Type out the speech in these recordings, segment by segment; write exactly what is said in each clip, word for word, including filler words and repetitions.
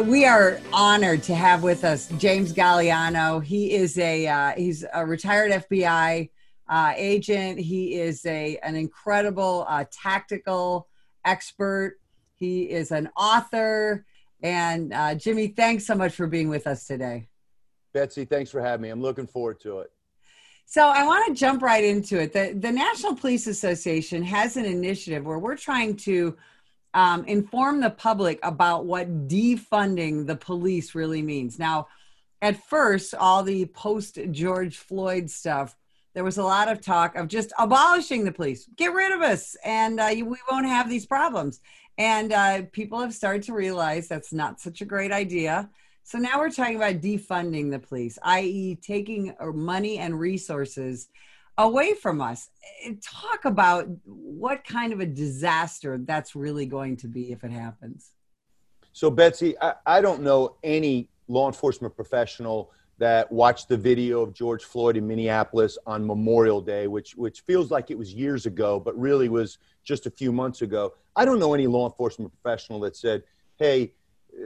We are honored to have with us James Galliano. He is a uh, he's a retired F B I uh, agent. He is a an incredible uh, tactical expert. He is an author. And uh, Jimmy, thanks so much for being with us today. Betsy, thanks for having me. I'm looking forward to it. So I want to jump right into it. The, the National Police Association has an initiative where we're trying to um, inform the public about what defunding the police really means. Now, at first, all the post-George Floyd stuff, there was a lot of talk of just abolishing the police. Get rid of us, and uh, we won't have these problems. And uh, people have started to realize that's not such a great idea. So now we're talking about defunding the police, that is taking money and resources away from us. Talk about what kind of a disaster that's really going to be if it happens. So, Betsy, I, I don't know any law enforcement professional that watched the video of George Floyd in Minneapolis on Memorial Day, which, which feels like it was years ago, but really was just a few months ago. I don't know any law enforcement professional that said, hey,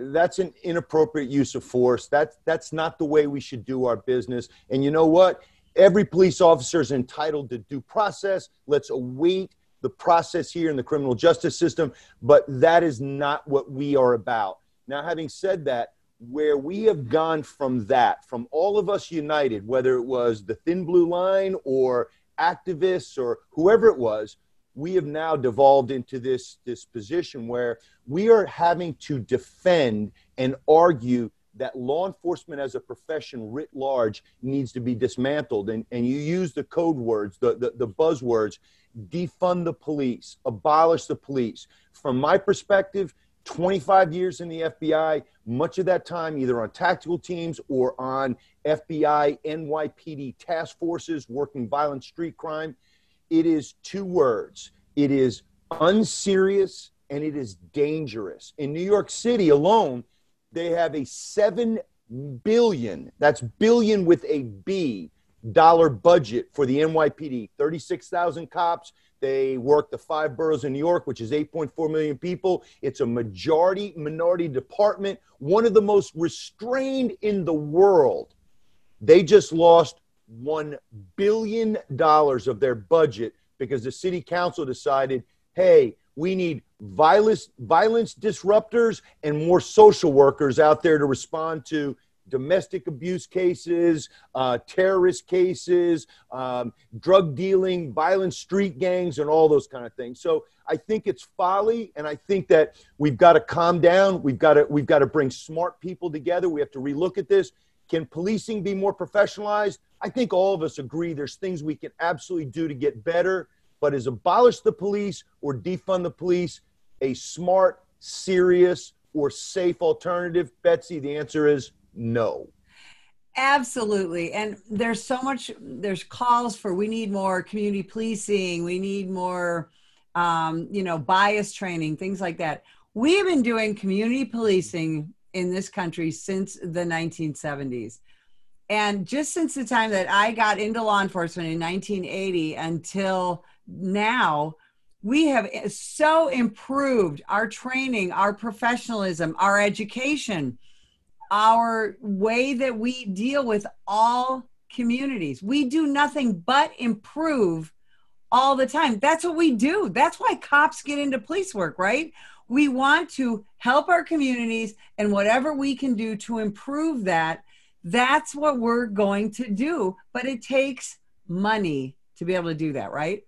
that's an inappropriate use of force. That's, that's not the way we should do our business. And you know what? Every police officer is entitled to due process. Let's await the process here in the criminal justice system. But that is not what we are about. Now, having said that, where we have gone from that, from all of us united, whether it was the Thin Blue Line or activists or whoever it was, we have now devolved into this, this position where we are having to defend and argue that law enforcement as a profession writ large needs to be dismantled. And, and you use the code words, the, the, the buzzwords, defund the police, abolish the police. From my perspective, twenty-five years in the F B I, much of that time either on tactical teams or on F B I, N Y P D task forces working violent street crime, it is two words. It is unserious and it is dangerous. In New York City alone, they have a seven billion, that's billion with a B, dollar budget for the N Y P D, thirty-six thousand cops. They work the five boroughs in New York, which is eight point four million people. It's a majority minority department, one of the most restrained in the world. They just lost one billion dollars of their budget because the city council decided, hey, we need violence, violence disruptors and more social workers out there to respond to domestic abuse cases, uh, terrorist cases, um, drug dealing, violent street gangs, and all those kind of things. So I think it's folly, and I think that we've got to calm down. We've got to we've got to bring smart people together. We have to relook at this. Can policing be more professionalized? I think all of us agree there's things we can absolutely do to get better, but is abolish the police or defund the police a smart, serious, or safe alternative? Betsy, the answer is no. Absolutely. And there's so much, there's calls for we need more community policing, we need more, um, you know, bias training, things like that. We have been doing community policing in this country since the nineteen seventies. And just since the time that I got into law enforcement in nineteen eighty until now, we have so improved our training, our professionalism, our education, our way that we deal with all communities. We do nothing but improve all the time. That's what we do. That's why cops get into police work, right? We want to help our communities, and whatever we can do to improve that, that's what we're going to do. But it takes money to be able to do that, right?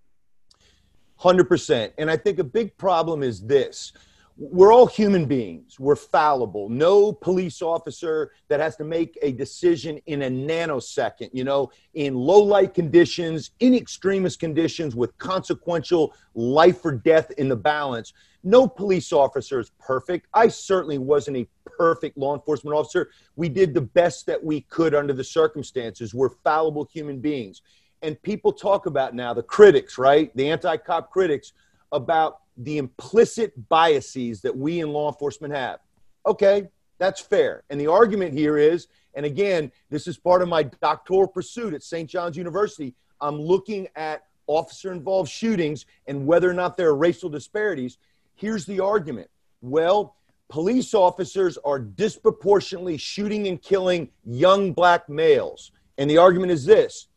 one hundred percent. And I think a big problem is this. We're all human beings. We're fallible. No police officer that has to make a decision in a nanosecond, you know, in low light conditions, in extremist conditions with consequential life or death in the balance. No police officer is perfect. I certainly wasn't a perfect law enforcement officer. We did the best that we could under the circumstances. We're fallible human beings. And people talk about now the critics, right? The anti-cop critics about the implicit biases that we in law enforcement have. Okay, that's fair. And the argument here is, and again, this is part of my doctoral pursuit at Saint John's University. I'm looking at officer-involved shootings and whether or not there are racial disparities. Here's the argument. Well, police officers are disproportionately shooting and killing young black males. And the argument is this: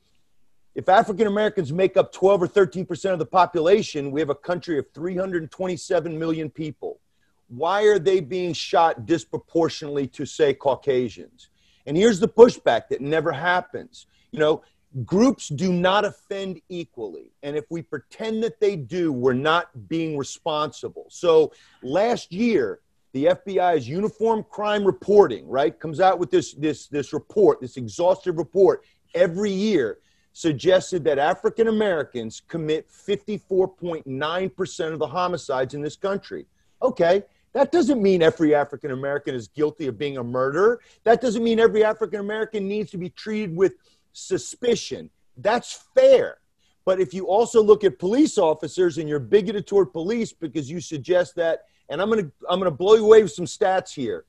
if African Americans make up twelve or thirteen percent of the population, we have a country of three hundred twenty-seven million people. Why are they being shot disproportionately to, say, Caucasians? And here's the pushback that never happens. You know, groups do not offend equally. And if we pretend that they do, we're not being responsible. So last year, the F B I's Uniform Crime Reporting, right, comes out with this, this, this report, this exhaustive report every year, suggested that African Americans commit fifty-four point nine percent of the homicides in this country. Okay, that doesn't mean every African American is guilty of being a murderer. That doesn't mean every African American needs to be treated with suspicion. That's fair. But if you also look at police officers and you're bigoted toward police because you suggest that, and I'm gonna I'm gonna blow you away with some stats here.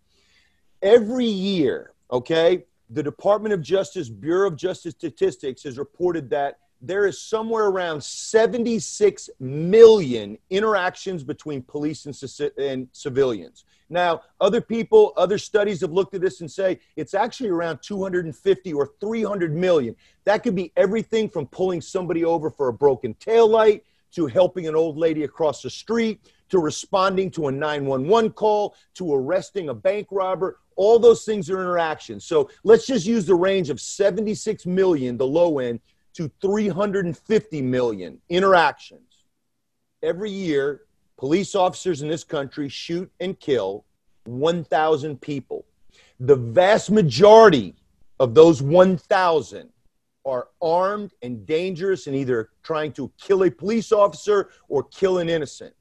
Every year, okay, the Department of Justice, Bureau of Justice Statistics has reported that there is somewhere around seventy-six million interactions between police and, and civilians. Now, other people, other studies have looked at this and say it's actually around two hundred fifty or three hundred million. That could be everything from pulling somebody over for a broken taillight, to helping an old lady across the street, to responding to a nine one one call, to arresting a bank robber. All those things are interactions. So let's just use the range of seventy-six million, the low end, to three hundred fifty million interactions. Every year, police officers in this country shoot and kill one thousand people. The vast majority of those one thousand are armed and dangerous and either trying to kill a police officer or kill an innocent.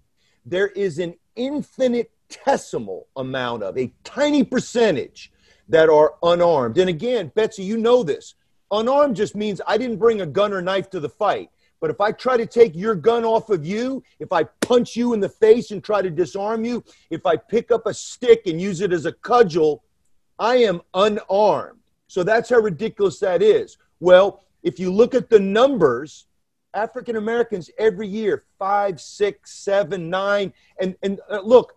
There is an infinitesimal amount of, a tiny percentage, that are unarmed. And again, Betsy, you know this. Unarmed just means I didn't bring a gun or knife to the fight. But if I try to take your gun off of you, if I punch you in the face and try to disarm you, if I pick up a stick and use it as a cudgel, I am unarmed. So that's how ridiculous that is. Well, if you look at the numbers, African Americans every year, five, six, seven, nine. And, and uh, look,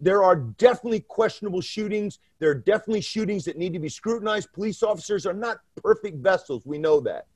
there are definitely questionable shootings. There are definitely shootings that need to be scrutinized. Police officers are not perfect vessels. We know that.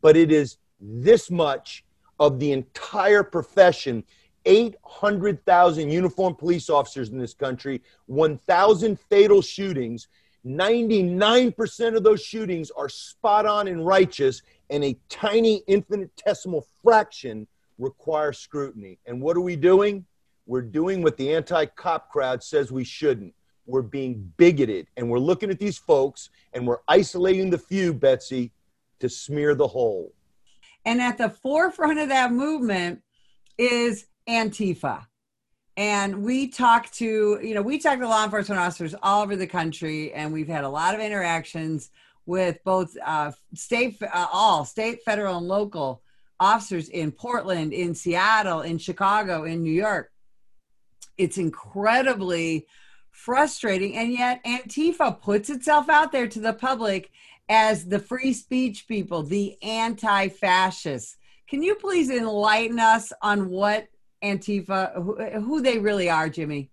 But it is this much of the entire profession: eight hundred thousand uniformed police officers in this country, one thousand fatal shootings. ninety-nine percent of those shootings are spot on and righteous, and a tiny infinitesimal fraction requires scrutiny. And what are we doing? We're doing what the anti-cop crowd says we shouldn't. We're being bigoted, and we're looking at these folks, and we're isolating the few, Betsy, to smear the whole. And at the forefront of that movement is Antifa. And we talked to, you know, we talked to law enforcement officers all over the country, and we've had a lot of interactions with both uh, state, uh, all state, federal, and local officers in Portland, in Seattle, in Chicago, in New York. It's incredibly frustrating. And yet Antifa puts itself out there to the public as the free speech people, the anti-fascists. Can you please enlighten us on what Antifa, who, who they really are, Jimmy?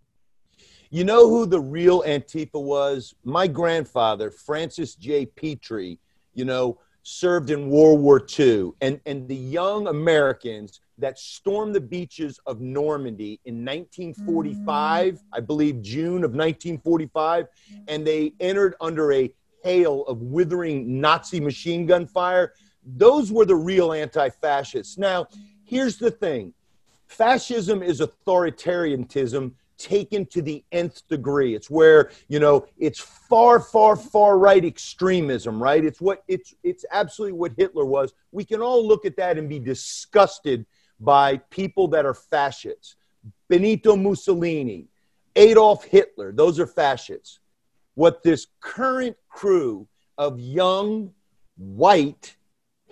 You know who the real Antifa was? My grandfather, Francis J. Petrie, you know, served in World War Two. And, and the young Americans that stormed the beaches of Normandy in nineteen forty-five, mm. I believe June of nineteen forty-five, and they entered under a hail of withering Nazi machine gun fire. Those were the real anti-fascists. Now, here's the thing. Fascism is authoritarianism taken to the nth degree. It's where, you know, it's far, far, far right extremism, right? It's what it's it's absolutely what Hitler was. We can all look at that and be disgusted by people that are fascists. Benito Mussolini, Adolf Hitler, those are fascists. What this current crew of young white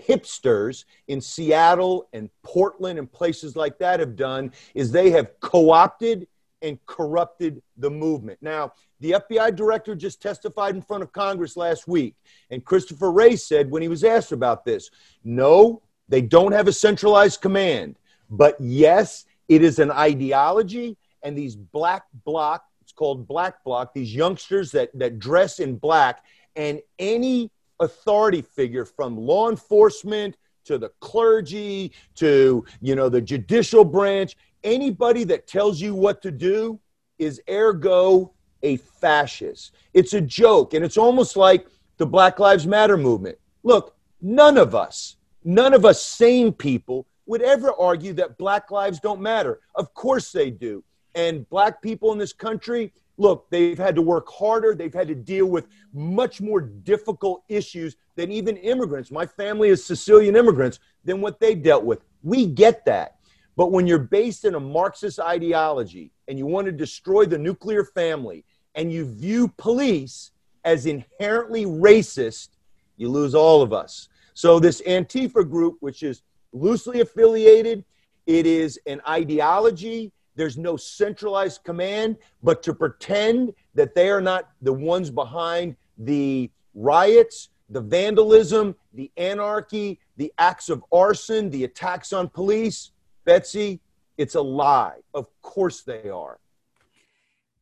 hipsters in Seattle and Portland and places like that have done is they have co-opted and corrupted the movement. Now, the F B I director just testified in front of Congress last week, and Christopher Wray said when he was asked about this, no, they don't have a centralized command, but yes, it is an ideology, and these black bloc called Black Bloc, these youngsters that, that dress in black, and any authority figure from law enforcement to the clergy to, you know, the judicial branch, anybody that tells you what to do is ergo a fascist. It's a joke. And it's almost like the Black Lives Matter movement. Look, none of us, none of us sane people would ever argue that black lives don't matter. Of course they do. And black people in this country, look, they've had to work harder. They've had to deal with much more difficult issues than even immigrants. My family is Sicilian immigrants than what they dealt with. We get that. But when you're based in a Marxist ideology and you want to destroy the nuclear family and you view police as inherently racist, you lose all of us. So this Antifa group, which is loosely affiliated, it is an ideology. There's no centralized command, but to pretend that they are not the ones behind the riots, the vandalism, the anarchy, the acts of arson, the attacks on police, Betsy, it's a lie. Of course they are.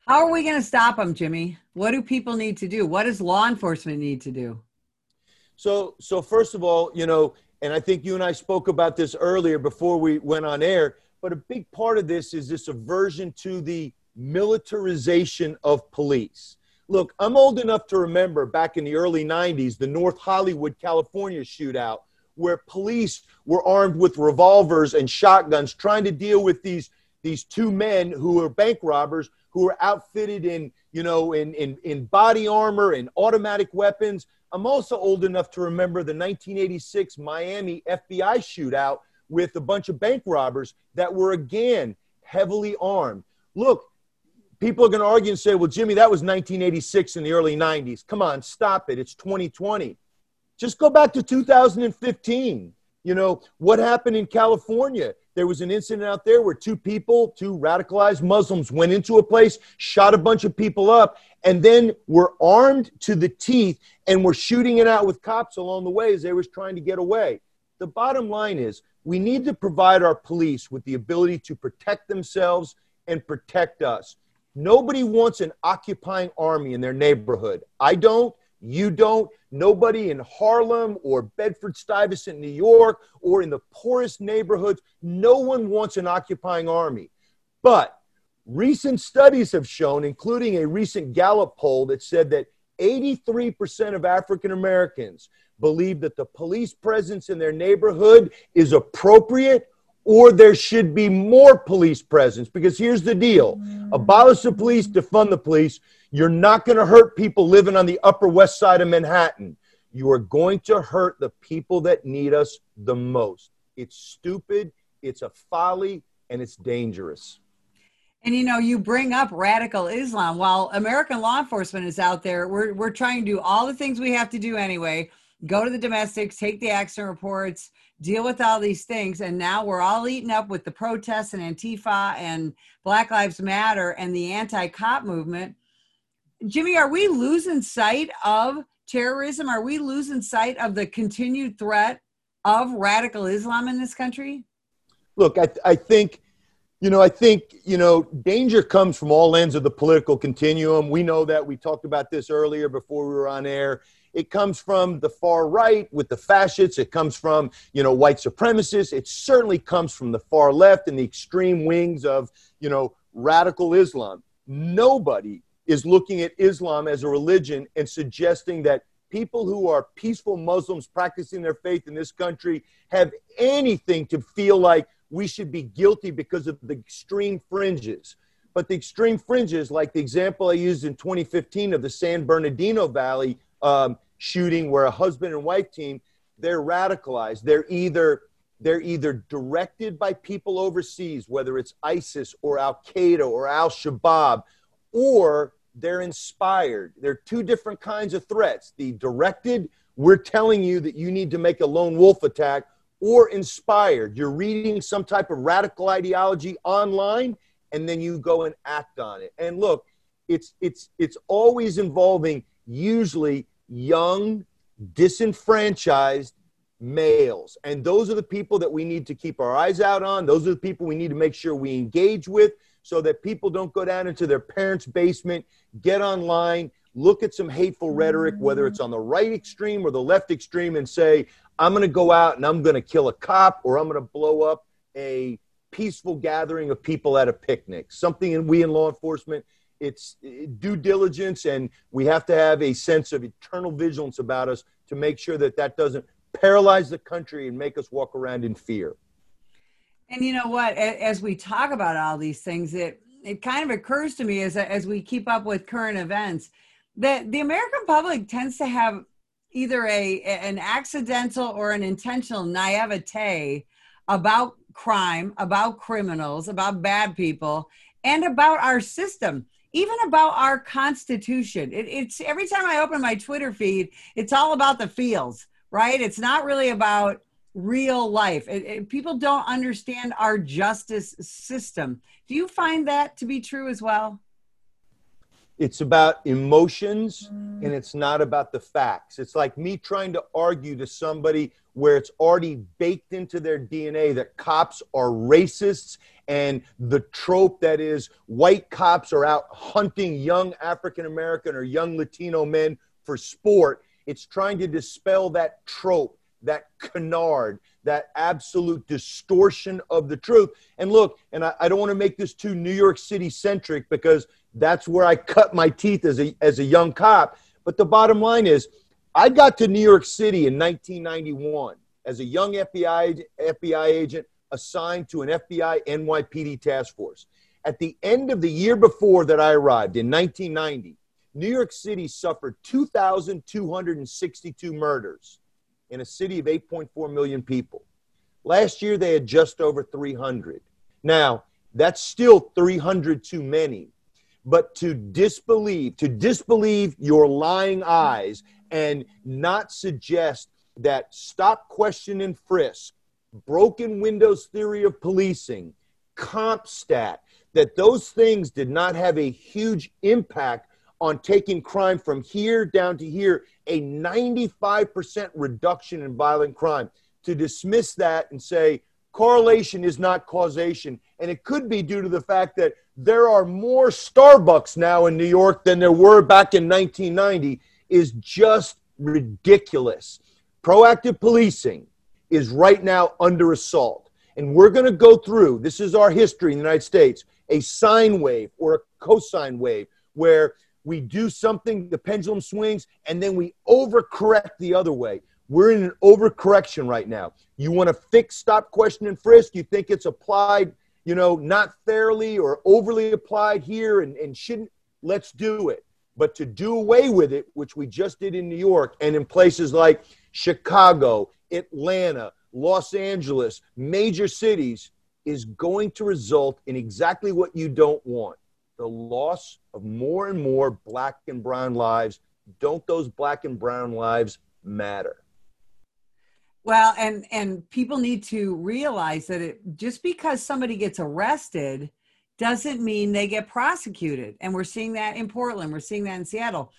How are we going to stop them, Jimmy? What do people need to do? What does law enforcement need to do? So, so first of all, you know, and I think you and I spoke about this earlier before we went on air, but a big part of this is this aversion to the militarization of police. Look, I'm old enough to remember back in the early nineties, the North Hollywood, California shootout, where police were armed with revolvers and shotguns trying to deal with these, these two men who are bank robbers who are outfitted in, you know, in, in, in body armor and automatic weapons. I'm also old enough to remember the nineteen eighty-six Miami F B I shootout with a bunch of bank robbers that were, again, heavily armed. Look, people are going to argue and say, well, Jimmy, that was nineteen eighty-six in the early nineties. Come on, stop it. It's twenty twenty. Just go back to two thousand fifteen. You know, what happened in California? There was an incident out there where two people, two radicalized Muslims, went into a place, shot a bunch of people up, and then were armed to the teeth and were shooting it out with cops along the way as they was trying to get away. The bottom line is we need to provide our police with the ability to protect themselves and protect us. Nobody wants an occupying army in their neighborhood. I don't. You don't. Nobody in Harlem or Bedford-Stuyvesant, New York, or in the poorest neighborhoods, no one wants an occupying army. But recent studies have shown, including a recent Gallup poll that said that eighty-three percent of African Americans believe that the police presence in their neighborhood is appropriate or there should be more police presence. Because here's the deal. Abolish the police, defund the police. You're not going to hurt people living on the Upper West Side of Manhattan. You are going to hurt the people that need us the most. It's stupid, it's a folly, and it's dangerous. And, you know, you bring up radical Islam. While American law enforcement is out there, we're, we're trying to do all the things we have to do anyway. Go to the domestics, take the accident reports, deal with all these things. And now we're all eaten up with the protests and Antifa and Black Lives Matter and the anti-cop movement. Jimmy, are we losing sight of terrorism? Are we losing sight of the continued threat of radical Islam in this country? Look, I, th- I think, you know, I think, you know, danger comes from all ends of the political continuum. We know that. We talked about this earlier before we were on air. It comes from the far right with the fascists. It comes from, you know, white supremacists. It certainly comes from the far left and the extreme wings of, you know, radical Islam. Nobody is looking at Islam as a religion and suggesting that people who are peaceful Muslims practicing their faith in this country have anything to feel like we should be guilty because of the extreme fringes. But the extreme fringes, like the example I used in twenty fifteen of the San Bernardino Valley um, shooting where a husband and wife team, they're radicalized. They're either, they're either directed by people overseas, whether it's ISIS or Al-Qaeda or Al-Shabaab, or they're inspired. They're two different kinds of threats. The directed, we're telling you that you need to make a lone wolf attack, or inspired. You're reading some type of radical ideology online, and then you go and act on it. And look, it's it's it's always involving usually young, disenfranchised males. And those are the people that we need to keep our eyes out on. Those are the people we need to make sure we engage with so that people don't go down into their parents' basement, get online, look at some hateful rhetoric, whether it's on the right extreme or the left extreme, and say, I'm going to go out and I'm going to kill a cop, or I'm going to blow up a peaceful gathering of people at a picnic. Something in, we in law enforcement, it's due diligence, and we have to have a sense of eternal vigilance about us to make sure that that doesn't paralyze the country and make us walk around in fear. And you know what, as we talk about all these things, it, it kind of occurs to me as, as we keep up with current events that the American public tends to have either a, an accidental or an intentional naivete about crime, about criminals, about bad people, and about our system, even about our Constitution. It, it's every time I open my Twitter feed, it's all about the feels, right? It's not really about real life. It, it, people don't understand our justice system. Do you find that to be true as well? It's about emotions, and it's not about the facts. It's like me trying to argue to somebody where it's already baked into their D N A that cops are racists, and the trope that is white cops are out hunting young African-American or young Latino men for sport. It's trying to dispel that trope, that canard, that absolute distortion of the truth. And look, and I, I don't want to make this too New York City centric, because that's where I cut my teeth as a, as a young cop. But the bottom line is, I got to New York City in nineteen ninety-one as a young F B I, F B I agent assigned to an F B I N Y P D task force. At the end of the year before that I arrived in nineteen ninety, New York City suffered two thousand two hundred sixty-two murders in a city of eight point four million people. Last year, they had just over three hundred. Now, that's still three hundred too many. But to disbelieve, to disbelieve your lying eyes and not suggest that stop, question, and frisk, broken windows theory of policing, comp stat, that those things did not have a huge impact on taking crime from here down to here, a ninety-five percent reduction in violent crime. To dismiss that and say, correlation is not causation. And it could be due to the fact that there are more Starbucks now in New York than there were back in nineteen ninety is just ridiculous. Proactive policing is right now under assault. And we're going to go through, this is our history in the United States, a sine wave or a cosine wave where we do something, the pendulum swings, and then we overcorrect the other way. We're in an overcorrection right now. You want to fix stop, question, and frisk? You think it's applied, you know, not fairly or overly applied here and, and shouldn't? Let's do it. But to do away with it, which we just did in New York and in places like Chicago, Atlanta, Los Angeles, major cities, is going to result in exactly what you don't want, the loss of more and more black and brown lives. Don't those black and brown lives matter? Well, and, and people need to realize that it, just because somebody gets arrested doesn't mean they get prosecuted. And we're seeing that in Portland. We're seeing that in Seattle.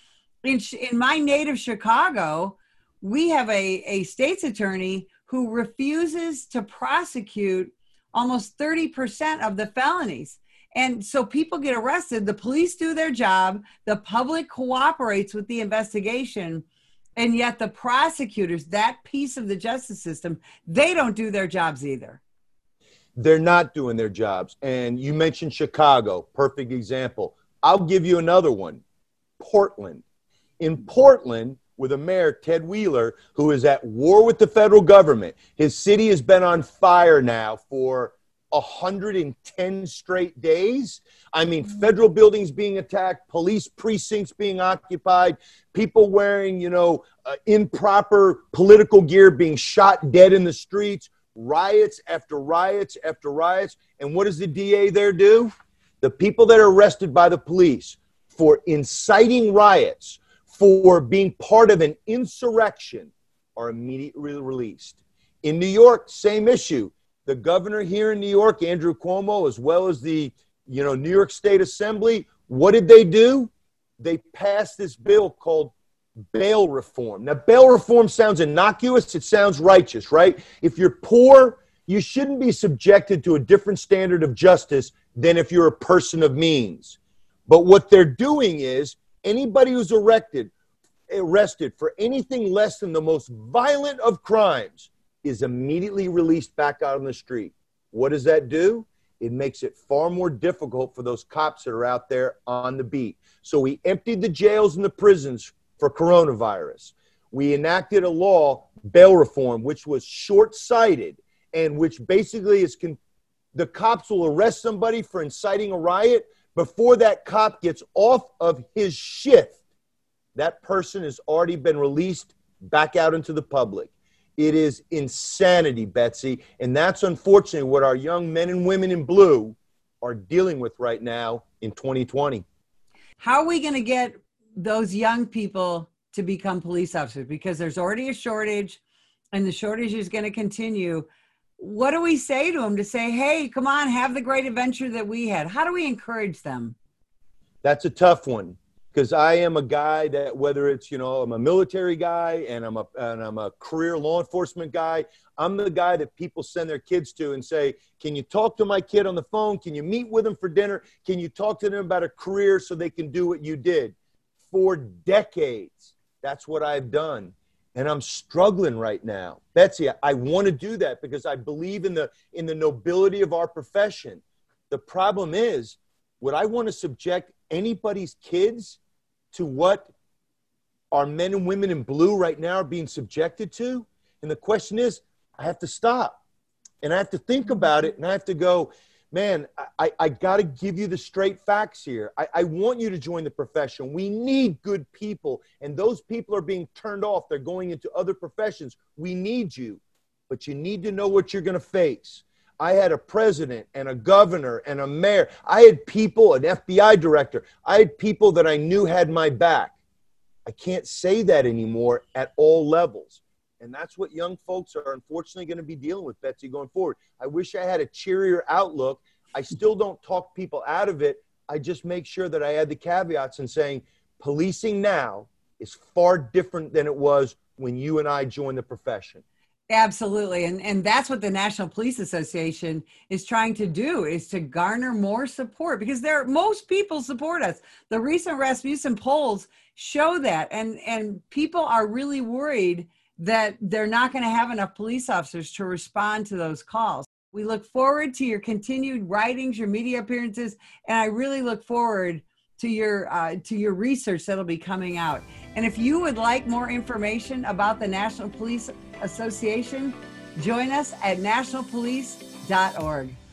In, in my native Chicago, we have a, a state's attorney who refuses to prosecute almost thirty percent of the felonies. And so people get arrested. The police do their job. The public cooperates with the investigation. And yet the prosecutors, that piece of the justice system, they don't do their jobs either. They're not doing their jobs. And you mentioned Chicago, perfect example. I'll give you another one, Portland. In Portland, with a mayor, Ted Wheeler, who is at war with the federal government, his city has been on fire now for one hundred ten straight days. I mean, federal buildings being attacked, police precincts being occupied, people wearing, you know, uh, improper political gear being shot dead in the streets, riots after riots after riots. And what does the D A there do? The people that are arrested by the police for inciting riots, for being part of an insurrection, are immediately released. In New York, same issue. The governor here in New York, Andrew Cuomo, as well as the, you know, New York State Assembly, what did they do? They passed this bill called bail reform. Now, bail reform sounds innocuous. It sounds righteous, right? If you're poor, you shouldn't be subjected to a different standard of justice than if you're a person of means. But what they're doing is anybody who's arrested, arrested for anything less than the most violent of crimes is immediately released back out on the street. What does that do? It makes it far more difficult for those cops that are out there on the beat. So we emptied the jails and the prisons for coronavirus. We enacted a law, bail reform, which was short-sighted and which basically is con- the cops will arrest somebody for inciting a riot. Before that cop gets off of his shift, that person has already been released back out into the public. It is insanity, Betsy. And that's unfortunately what our young men and women in blue are dealing with right now in twenty twenty. How are we going to get those young people to become police officers? Because there's already a shortage and the shortage is going to continue. What do we say to them to say, hey, come on, have the great adventure that we had? How do we encourage them? That's a tough one. Because I am a guy that, whether it's, you know, I'm a military guy and I'm a and I'm a career law enforcement guy, I'm the guy that people send their kids to and say, can you talk to my kid on the phone? Can you meet with them for dinner? Can you talk to them about a career so they can do what you did? For decades, that's what I've done. And I'm struggling right now. Betsy, I, I want to do that because I believe in the in the nobility of our profession. The problem is, would I want to subject anybody's kids to what our men and women in blue right now are being subjected to? And the question is, I have to stop and I have to think about it. And I have to go, man, I, I got to give you the straight facts here. I, I want you to join the profession. We need good people. And those people are being turned off. They're going into other professions. We need you, but you need to know what you're going to face. I had a president and a governor and a mayor. I had people, an F B I director. I had people that I knew had my back. I can't say that anymore at all levels. And that's what young folks are unfortunately going to be dealing with, Betsy, going forward. I wish I had a cheerier outlook. I still don't talk people out of it. I just make sure that I add the caveats in saying policing now is far different than it was when you and I joined the profession. Absolutely. And and that's what the National Police Association is trying to do, is to garner more support, because there most people support us. The recent Rasmussen polls show that. And, and people are really worried that they're not going to have enough police officers to respond to those calls. We look forward to your continued writings, your media appearances, and I really look forward to your uh, to your research that'll be coming out. And if you would like more information about the National Police Association, join us at national police dot org.